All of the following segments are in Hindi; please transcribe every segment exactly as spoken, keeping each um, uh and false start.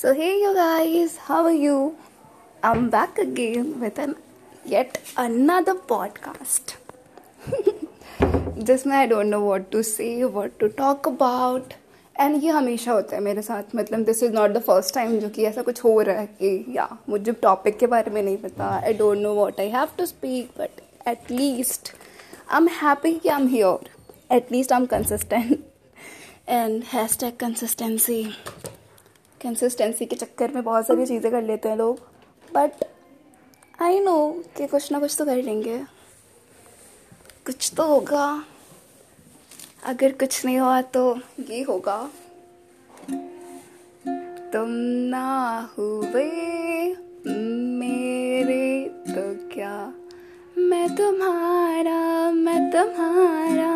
So hey you guys, how are you? I'm back again with an yet another podcast. जिसमें I don't know what to say, what to talk about. And ये हमेशा होता है मेरे साथ, मतलब this is not the first time जो कि ऐसा कुछ हो रहा है कि या मुझे टॉपिक के बारे में नहीं पता. I don't know what I have to speak, but at least I'm happy कि I'm here. At least I'm consistent. And hashtag consistency. Consistency के चक्कर में बहुत सारी चीज़ें कर लेते हैं लोग, बट आई नो कि कुछ ना कुछ तो कर लेंगे, कुछ तो होगा. अगर कुछ नहीं हुआ तो ये होगा, तुम ना हुए मेरे तो क्या, मैं तुम्हारा मैं तुम्हारा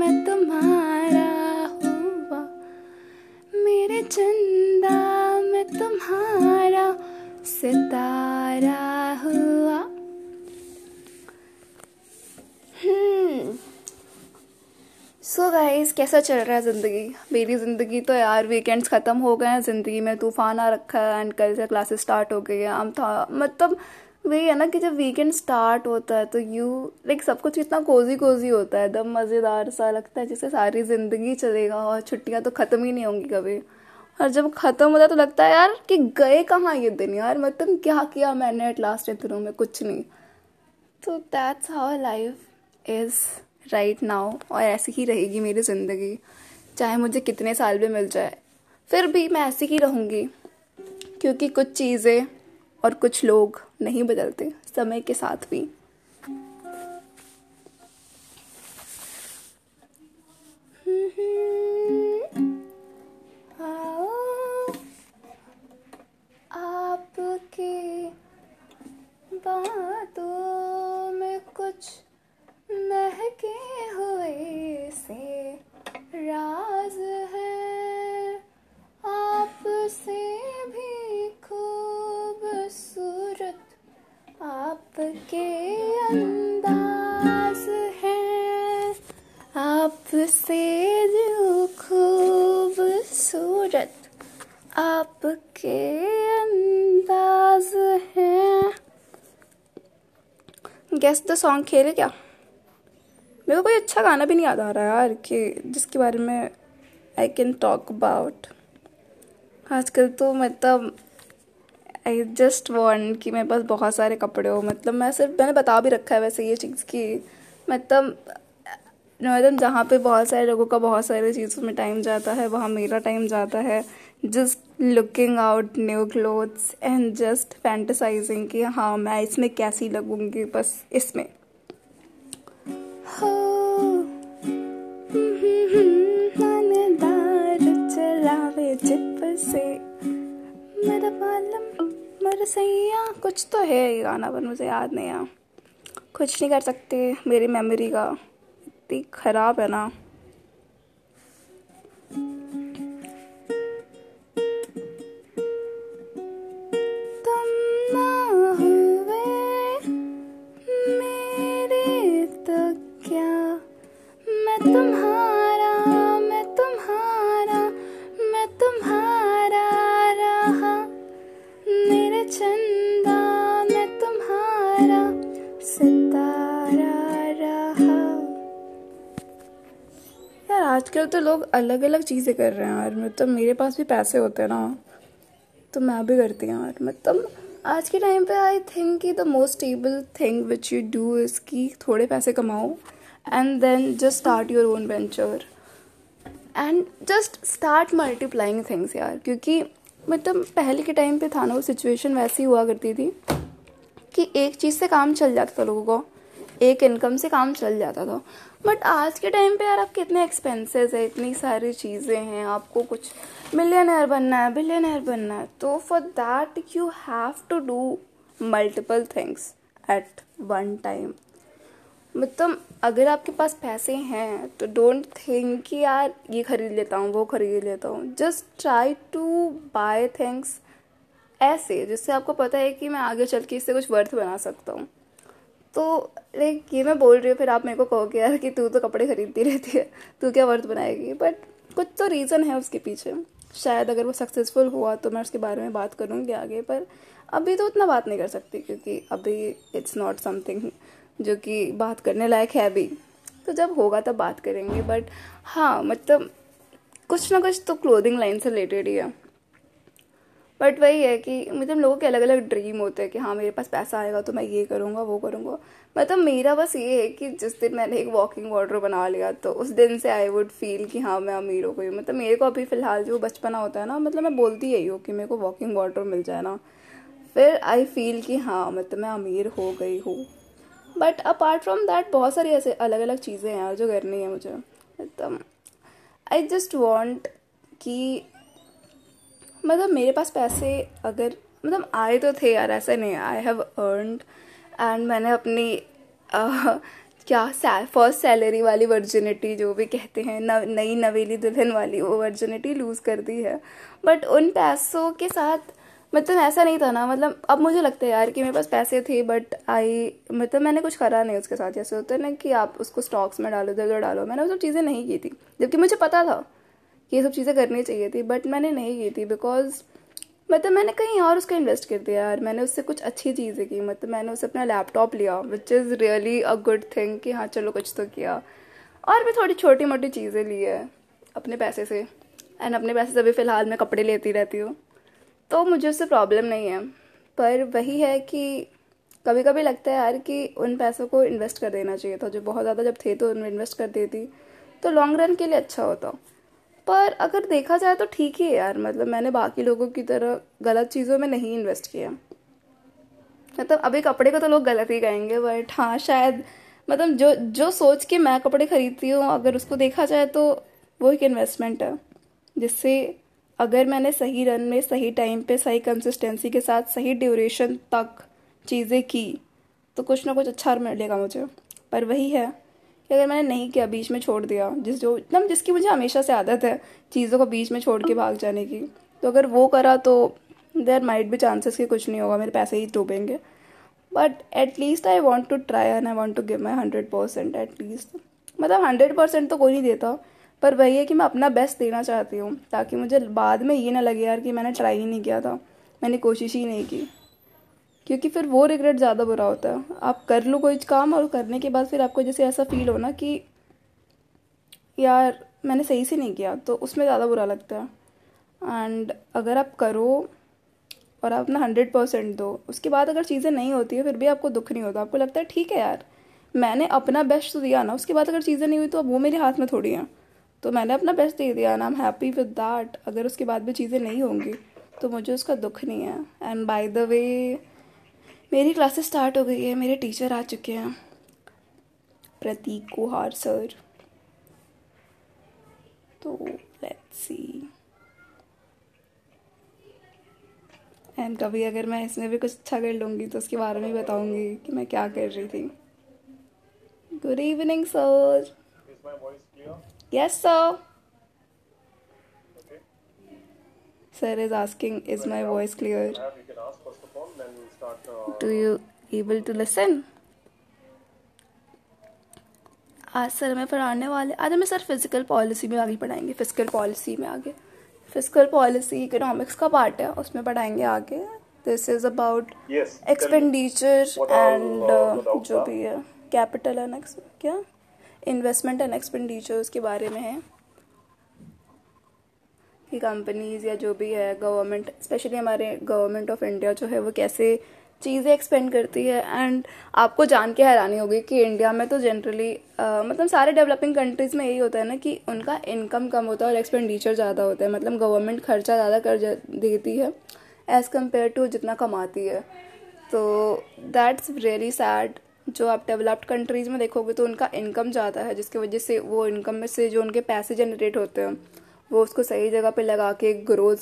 मैं तुम्हारा हुआ, मेरे चंदा मैं तुम्हारा सितारा हुआ. हम्म सो गाइस, कैसा चल रहा है ज़िंदगी? मेरी ज़िंदगी तो यार वीकेंड्स ख़त्म हो गए हैं, ज़िंदगी में तूफान आ रखा है. एंड कल से क्लासेस स्टार्ट हो गई है. आम था मतलब वही है ना कि जब वीकेंड स्टार्ट होता है तो यू लाइक सब कुछ इतना कोजी कोजी होता है, एकदम मज़ेदार सा लगता है जैसे सारी ज़िंदगी चलेगा और छुट्टियाँ तो ख़त्म ही नहीं होंगी कभी. और जब ख़त्म होता है तो लगता है यार कि गए कहाँ ये दिन यार, मतलब क्या किया मैंने एट लास्ट इन दिनों में, कुछ नहीं. तो that's how life is right now, और ऐसी ही रहेगी मेरी ज़िंदगी. चाहे मुझे कितने साल भी मिल जाए फिर भी मैं ऐसी ही रहूँगी, क्योंकि कुछ चीज़ें और कुछ लोग नहीं बदलते समय के साथ भी. आपकी बातों में कुछ महके हुए से राज है, आपसे भी खूबसूरत आपके अंदाज है, आपसे जो खूबसूरत आपके अंदाज है. गेस द सॉन्ग खेले क्या? मेरे को कोई अच्छा गाना भी नहीं याद आ रहा यार कि जिसके बारे में आई कैन टॉक अबाउट. आजकल तो मतलब आई जस्ट वांट कि मेरे पास बहुत सारे कपड़े हो. मतलब मैं सिर्फ मैंने बता भी रखा है वैसे ये चीज़ कि मतलब मतलब जहाँ पे बहुत सारे लोगों का बहुत सारी चीज़ों में टाइम जाता है वहाँ मेरा टाइम जाता है just looking out new clothes and just fantasizing कि हाँ मैं इसमें कैसी लगूँगी, बस इसमें. हो मानदार चलावे जिप से मेरा मालम मरसैया, कुछ तो है ये गाना पर मुझे याद नहीं आया. कुछ नहीं कर सकते, मेरी मेमोरी का इतनी खराब है ना. आजकल तो लोग अलग अलग चीज़ें कर रहे हैं यार. मतलब मेरे पास भी पैसे होते हैं ना तो मैं भी करती हूँ यार. मतलब आज के टाइम पे आई थिंक कि the most stable thing which you do is कि थोड़े पैसे कमाओ and then just start your own venture and just start multiplying things यार. क्योंकि मतलब पहले के टाइम पे था ना वो सिचुएशन वैसी हुआ करती थी कि एक चीज़ से काम चल जाता था लोगों को, एक इनकम से काम चल जाता था. बट आज के टाइम पे यार आपके इतने एक्सपेंसेस है, इतनी सारी चीज़ें हैं, आपको कुछ मिलियनर बनना है, बिलियनर बनना है, तो for that you have to do multiple things at one time. मतलब अगर आपके पास पैसे हैं तो डोंट थिंक कि यार ये ख़रीद लेता हूँ वो ख़रीद लेता हूँ. Just try to buy things ऐसे जिससे आपको पता है कि मैं आगे चल के इससे कुछ वर्थ बना सकता हूँ. तो लाइक ये मैं बोल रही हूँ, फिर आप मेरे को कहोगे यार कि तू तो कपड़े खरीदती रहती है, तू क्या वर्थ बनाएगी, बट कुछ तो रीज़न है उसके पीछे. शायद अगर वो सक्सेसफुल हुआ तो मैं उसके बारे में बात करूँगी आगे, पर अभी तो उतना बात नहीं कर सकती क्योंकि अभी इट्स नॉट समथिंग जो कि बात करने लायक है अभी। तो जब होगा तब बात करेंगे, बट हाँ मतलब कुछ ना कुछ तो क्लोथिंग लाइन से रिलेटेड ही है। बट वही है कि मतलब लोगों के अलग अलग ड्रीम होते हैं कि हाँ मेरे पास पैसा आएगा तो मैं ये करूँगा वो करूँगा। मतलब मेरा बस ये है कि जिस दिन मैंने एक वॉकिंग वार्डरोब बना लिया तो उस दिन से आई वुड फील कि हाँ मैं अमीर हो गई। मतलब मेरे को अभी फ़िलहाल जो बचपना होता है ना, मतलब मैं बोलती यही हूँ कि मेरे को वॉकिंग वार्डरोब मिल जाए ना, फिर आई फील कि हाँ मतलब मैं अमीर हो गई हूँ। बट अपार्ट फ्रॉम दैट बहुत सारी ऐसे अलग अलग चीज़ें हैं जो करनी है मुझे। मतलब आई जस्ट वॉन्ट कि मतलब मेरे पास पैसे अगर मतलब आए तो थे यार, ऐसे नहीं। आई हैव अर्नड एंड मैंने अपनी uh, क्या फर्स्ट सैलरी वाली वर्जिनिटी जो भी कहते हैं न, नई नवेली दुल्हन वाली वो वर्जिनिटी लूज़ कर दी है। बट उन पैसों के साथ मतलब ऐसा नहीं था ना, मतलब अब मुझे लगता है यार कि मेरे पास पैसे थे बट आई मतलब मैंने कुछ करा नहीं उसके साथ। जैसे होता है ना कि आप उसको स्टॉक्स में डालो इधर उधर डालो, मैंने वो सब चीज़ें नहीं की थी, जबकि मुझे पता था कि ये सब चीज़ें करनी चाहिए थी बट मैंने नहीं की थी। बिकॉज मतलब मैंने कहीं और उसको इन्वेस्ट कर दिया यार, मैंने उससे कुछ अच्छी चीज़ें की। मतलब मैंने उससे अपना लैपटॉप लिया which is really a good thing कि हाँ चलो कुछ तो किया। और भी थोड़ी छोटी मोटी चीज़ें ली है अपने पैसे से, एंड अपने पैसे से अभी फ़िलहाल मैं कपड़े लेती रहती हूँ तो मुझे उससे प्रॉब्लम नहीं है। पर वही है कि कभी कभी लगता है यार कि उन पैसों को इन्वेस्ट कर देना चाहिए था, जो बहुत ज़्यादा जब थे तो उनमें इन्वेस्ट कर देती तो लॉन्ग रन के लिए अच्छा होता। पर अगर देखा जाए तो ठीक ही है यार, मतलब मैंने बाकी लोगों की तरह गलत चीज़ों में नहीं इन्वेस्ट किया। मतलब अभी कपड़े को तो लोग गलत ही कहेंगे बट हाँ शायद मतलब जो जो सोच के मैं कपड़े खरीदती हूँ अगर उसको देखा जाए तो वो एक इन्वेस्टमेंट है, जिससे अगर मैंने सही रन में सही टाइम पे सही कंसिस्टेंसी के साथ सही ड्यूरेशन तक चीज़ें की तो कुछ ना कुछ अच्छा मिलेगा मुझे। पर वही है कि अगर मैंने नहीं किया, बीच में छोड़ दिया, जिस जो एकदम जिसकी मुझे हमेशा से आदत है चीज़ों को बीच में छोड़ के भाग जाने की, तो अगर वो करा तो देयर माइट बी चांसेस कि कुछ नहीं होगा, मेरे पैसे ही डूबेंगे। But at least I want to try and I want to give my hundred percent at least. मतलब हंड्रेड परसेंट तो कोई नहीं देता, पर वही है कि मैं अपना बेस्ट देना चाहती हूँ ताकि मुझे बाद में ये ना लगे यार कि मैंने ट्राई ही नहीं किया था, मैंने कोशिश ही नहीं की। क्योंकि फिर वो रिग्रेट ज़्यादा बुरा होता है। आप कर लो कोई काम और करने के बाद फिर आपको जैसे ऐसा फील हो ना कि यार मैंने सही से नहीं किया, तो उसमें ज़्यादा बुरा लगता है। एंड अगर आप करो और आप अपना हंड्रेड परसेंट दो, उसके बाद अगर चीज़ें नहीं होती है फिर भी आपको दुख नहीं होता, आपको लगता है ठीक है यार मैंने अपना बेस्ट तो दिया ना, उसके बाद अगर चीज़ें नहीं हुई तो अब वो मेरे हाथ में थोड़ी हैं, तो मैंने अपना बेस्ट दे दिया and I am happy with that. अगर उसके बाद भी चीज़ें नहीं होंगी तो मुझे उसका दुख नहीं है। एंड बाय द वे मेरी क्लासेस स्टार्ट हो गई है, मेरे टीचर आ चुके हैं, प्रतीक कुमार सर। तो लेट्स सी, एंड कभी अगर मैं इसमें भी कुछ अच्छा कर लूँगी तो उसके बारे में बताऊँगी कि मैं क्या कर रही थी। Good evening sir. Is my voice clear? Yes, sir. Okay. Sir is asking, is my voice clear? You can ask first of all, then we'll start. Uh, Do you able to listen? आज सर हमें पढ़ाने वाले आज हमें सर फिजिकल पॉलिसी में आगे पढ़ाएंगे। फिजिकल पॉलिसी में आगे फिजिकल पॉलिसी इकोनॉमिक्स का पार्ट है, उसमें पढ़ाएंगे आगे। This is about expenditure and जो भी है कैपिटल एंड एक्स क्या इन्वेस्टमेंट एंड एक्सपेंडिचर्स के बारे में है कि कंपनीज या जो भी है गवर्नमेंट, स्पेशली हमारे गवर्नमेंट ऑफ इंडिया जो है वो कैसे चीज़ें एक्सपेंड करती है। एंड आपको जान के हैरानी होगी कि इंडिया में तो जनरली uh, मतलब सारे डेवलपिंग कंट्रीज़ में यही होता है ना कि उनका इनकम कम होता है और एक्सपेंडिचर ज़्यादा होता है। मतलब गवर्नमेंट खर्चा ज़्यादा कर देती है एज़ कम्पेयर टू जितना कमाती है, तो दैट्स रियली सैड। जो आप डेवलप्ड कंट्रीज़ में देखोगे तो उनका इनकम ज़्यादा है, जिसकी वजह से वो इनकम में से जो उनके पैसे जनरेट होते हैं वो उसको सही जगह पे लगा के ग्रोथ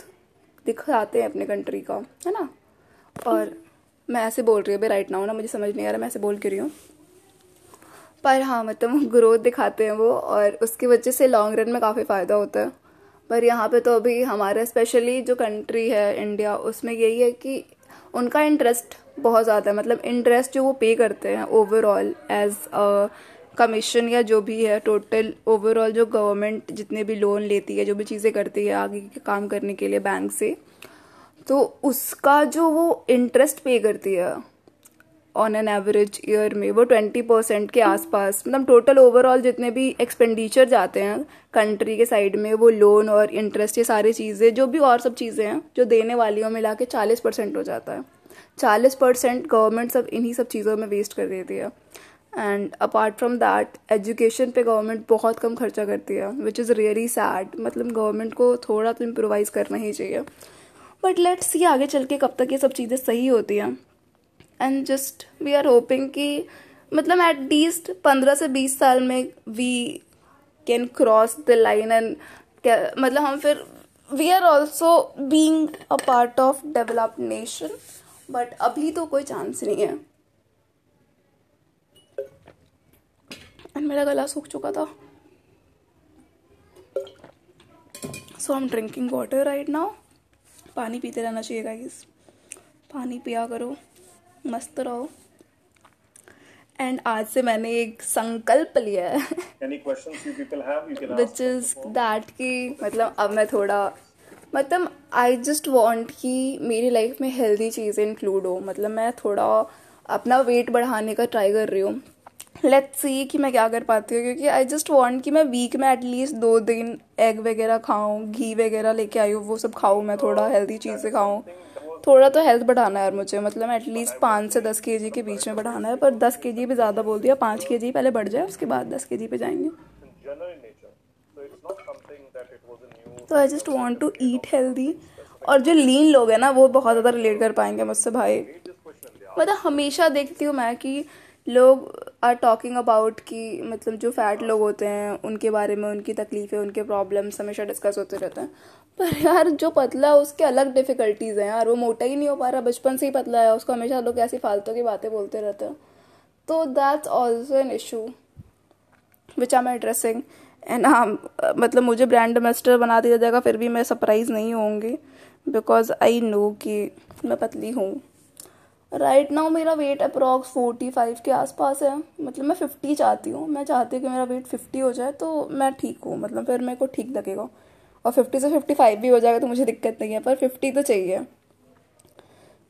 दिखाते हैं अपने कंट्री का, है ना। और मैं ऐसे बोल रही हूँ भाई राइट नाउ ना, मुझे समझ नहीं आ रहा मैं ऐसे बोल के रही हूँ, पर हाँ मतलब ग्रोथ दिखाते हैं वो और उसकी वजह से लॉन्ग रन में काफ़ी फ़ायदा होता है। पर यहाँ पर तो अभी हमारा स्पेशली जो कंट्री है इंडिया, उसमें यही है कि उनका इंटरेस्ट बहुत ज़्यादा है। मतलब इंटरेस्ट जो वो पे करते हैं ओवरऑल एज कमीशन या जो भी है टोटल ओवरऑल जो गवर्नमेंट जितने भी लोन लेती है, जो भी चीज़ें करती है आगे के काम करने के लिए बैंक से, तो उसका जो वो इंटरेस्ट पे करती है ऑन एन एवरेज ईयर में वो ट्वेंटी परसेंट के आसपास, मतलब टोटल ओवरऑल जितने भी एक्सपेंडिचर जाते हैं कंट्री के साइड में वो लोन और इंटरेस्ट ये सारी चीज़ें जो भी और सब चीज़ें हैं जो देने वालियों में ला के चालीस परसेंट हो जाता है। चालीस परसेंट गवर्नमेंट सब इन्हीं सब चीज़ों में वेस्ट कर देती है। And apart from that education पे गवर्नमेंट बहुत कम खर्चा करती है, विच इज़ रियली सैड। मतलब गवर्नमेंट को थोड़ा तो इम्प्रोवाइज़ करना ही चाहिए, बट लेट्स सी आगे चल के कब तक ये सब चीज़ें सही होती हैं। And just we are hoping कि मतलब एट लीस्ट पंद्रह से बीस साल में we can cross the line and मतलब हम फिर we are also being a part of developed nation, but अभी तो कोई चांस नहीं है। एंड मेरा गला सूख चुका था, so I am drinking water right now. पानी पीते रहना चाहिए गाइस, पानी पिया करो, मस्त रहो। एंड आज से मैंने एक संकल्प लिया है विच इज दैट कि मतलब अब मैं थोड़ा मतलब आई जस्ट वॉन्ट कि मेरी लाइफ में हेल्दी चीज़ें इंक्लूड हो। मतलब मैं थोड़ा अपना वेट बढ़ाने का ट्राई कर रही हूँ, लेट्स सी कि मैं क्या कर पाती हूँ, क्योंकि आई जस्ट वॉन्ट कि मैं वीक में एटलीस्ट दो दिन एग वगैरह खाऊँ, घी वगैरह लेके आई हूँ वो सब खाऊँ, मैं थोड़ा हेल्दी चीज़ें खाऊँ। थोड़ा तो हेल्थ बढ़ाना है यार मुझे, मतलब एटलीस्ट पाँच से दस केजी के बीच में बढ़ाना है, पर दस केजी भी ज़्यादा बोल दिया, पाँच केजी पहले बढ़ जाए उसके बाद दस केजी पे जाएंगे। तो I just want to eat healthy, और जो लीन लोग हैं ना वो बहुत ज़्यादा रिलेट कर पाएंगे मुझसे भाई। मतलब हमेशा देखती हूँ मैं कि लोग आर टॉकिंग अबाउट कि मतलब जो फैट लोग होते हैं उनके बारे में, उनकी तकलीफ़ें, उनके प्रॉब्लम्स हमेशा डिस्कस होते रहते हैं, पर यार जो पतला उसके अलग डिफ़िकल्टीज़ हैं यार, वो मोटा ही नहीं हो पा रहा, बचपन से ही पतला है, उसको हमेशा लोग ऐसी फालतू की बातें बोलते रहते हैं। तो that's also an issue which I am addressing. And हाँ मतलब मुझे ब्रांड एम्बेसडर बना दिया जाएगा फिर भी मैं सरप्राइज नहीं होंगी, बिकॉज आई नो कि मैं पतली हूँ। राइट नाउ मेरा वेट अप्रॉक्स पैंतालीस के आसपास है, मतलब मैं पचास चाहती हूँ, मैं चाहती हूँ कि मेरा वेट पचास हो जाए तो मैं ठीक हूँ, मतलब फिर मेरे को ठीक लगेगा, और पचास से पचपन भी हो जाएगा तो मुझे दिक्कत नहीं है, पर पचास तो चाहिए।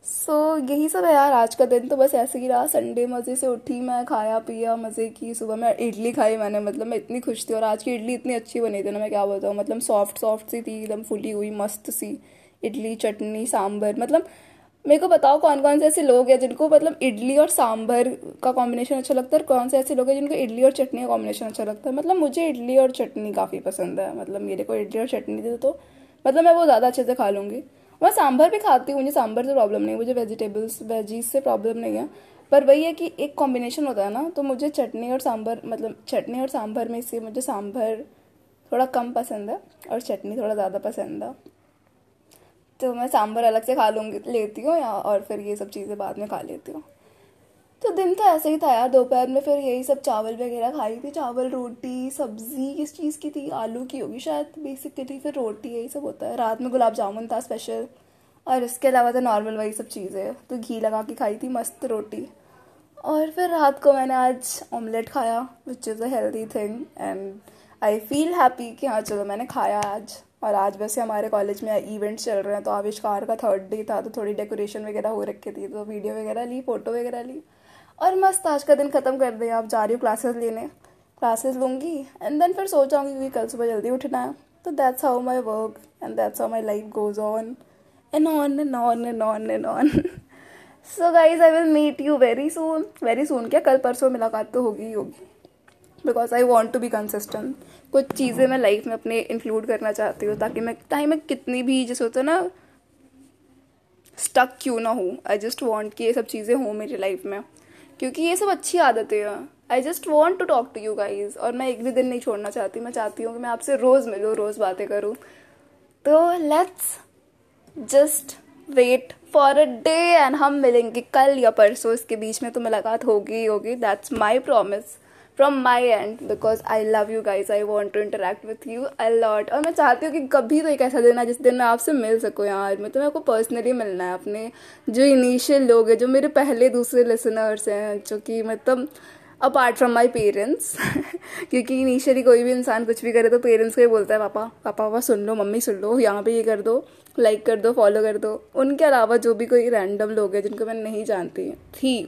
सो so, यही सब है यार, आज का दिन तो बस ऐसे ही रहा। संडे मज़े से उठी मैं, खाया पिया मज़े की, सुबह मैं इडली खाई मैंने, मतलब मैं इतनी खुश थी, और आज की इडली इतनी अच्छी बनी थी ना मैं क्या बताऊँ, मतलब सॉफ्ट सॉफ्ट सी थी, एकदम फुली हुई मस्त सी इडली, चटनी, सांभर। मतलब मेरे को बताओ कौन कौन से ऐसे लोग हैं जिनको मतलब इडली और सांभर का कॉम्बिनेशन अच्छा लगता है, और कौन से ऐसे लोग हैं जिनको इडली और चटनी का कॉम्बिनेशन अच्छा लगता है। मतलब मुझे इडली और चटनी काफ़ी पसंद है, मतलब मेरे को इडली और चटनी दे तो मतलब मैं वो ज़्यादा अच्छे से खा लूँगी। मैं सांभर भी खाती हूँ, मुझे सांभर से प्रॉब्लम नहीं, मुझे वेजिटेबल्स वेजीज से प्रॉब्लम नहीं है, पर वही है कि एक कॉम्बिनेशन होता है ना, तो मुझे चटनी और सांभर मतलब चटनी और सांभर में से मुझे सांभर थोड़ा कम पसंद है और चटनी थोड़ा ज़्यादा पसंद है, तो मैं सांभर अलग से खा लूँगी लेती हूँ या और फिर ये सब चीज़ें बाद में खा लेती हूँ। तो दिन तो ऐसे ही था यार। दोपहर में फिर यही सब चावल वगैरह खाई थी, चावल रोटी सब्जी किस चीज़ की थी, आलू की होगी शायद, बेसिकली फिर रोटी यही सब होता है। रात में गुलाब जामुन था स्पेशल, और इसके अलावा तो नॉर्मल वही सब चीज़ें, तो घी लगा के खाई थी मस्त रोटी। और फिर रात को मैंने आज ऑमलेट खाया which is a healthy thing, and I feel happy कि हाँ चलो मैंने खाया आज। और आज वैसे हमारे कॉलेज में इवेंट्स चल रहे हैं, तो आविष्कार का थर्ड डे था, तो थोड़ी डेकोरेशन वगैरह हो रखी थी, तो वीडियो वगैरह ली, फ़ोटो वगैरह ली, और मस्त आज का दिन ख़त्म कर दिया। अब जा रही हूँ क्लासेस लेने, क्लासेस लूँगी एंड देन फिर सो जाऊँगी क्योंकि कल सुबह जल्दी उठना है। तो that's how my work and that's how my life goes on and on and on and on and on. So guys I will meet you very soon, very soon क्या कल परसों मुलाकात तो होगी ही होगी, because I want to be consistent. कुछ चीज़ें मैं लाइफ में अपने इंक्लूड करना चाहती हूँ ताकि मैं टाइम में कितनी भी जैसे होता है ना स्टक क्यों ना हूँ, आई जस्ट वॉन्ट कि ये सब चीज़ें हों मेरी लाइफ में, क्योंकि ये सब अच्छी आदतें हैं। I just want to talk to you guys, और मैं एक भी दिन नहीं छोड़ना चाहती, मैं चाहती हूँ कि मैं आपसे रोज़ मिलूँ, रोज़ बातें करूँ। तो let's just wait for a day and हम मिलेंगे कल या परसों, इसके बीच में तो मुलाकात होगी ही होगी, that's my promise from my end, because I love you guys, I want to interact with you a lot. और मैं चाहती हूँ कि कभी तो एक ऐसा दिन है जिस दिन मैं आपसे मिल सकूँ यार, मतलब मेरे को पर्सनली मिलना है, अपने जो इनिशियल लोग हैं, जो मेरे पहले दूसरे लिसनर्स हैं, जो कि मतलब अपार्ट फ्रॉम माई पेरेंट्स क्योंकि इनिशियली कोई भी इंसान कुछ भी करे तो पेरेंट्स को ही बोलता है पापा पापा पापा सुन लो, मम्मी सुन लो, यहाँ पे ये कर दो, लाइक कर दो, फॉलो कर दो। उनके अलावा जो भी कोई रैंडम लोग हैं जिनको मैं नहीं जानती थी,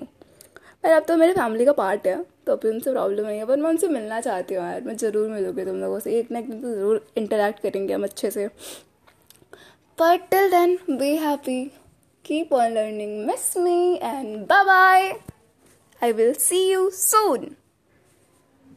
पर अब तो मेरे फैमिली का पार्ट है तो अभी उनसे प्रॉब्लम नहीं है, पर मैं उनसे मिलना चाहती हूँ यार। मैं ज़रूर मिलूँगी तुम लोगों से, एक ना एक दिन तो ज़रूर इंटरेक्ट करेंगे हम अच्छे से। But till then be happy, keep on learning, miss me and bye bye, I will see you soon.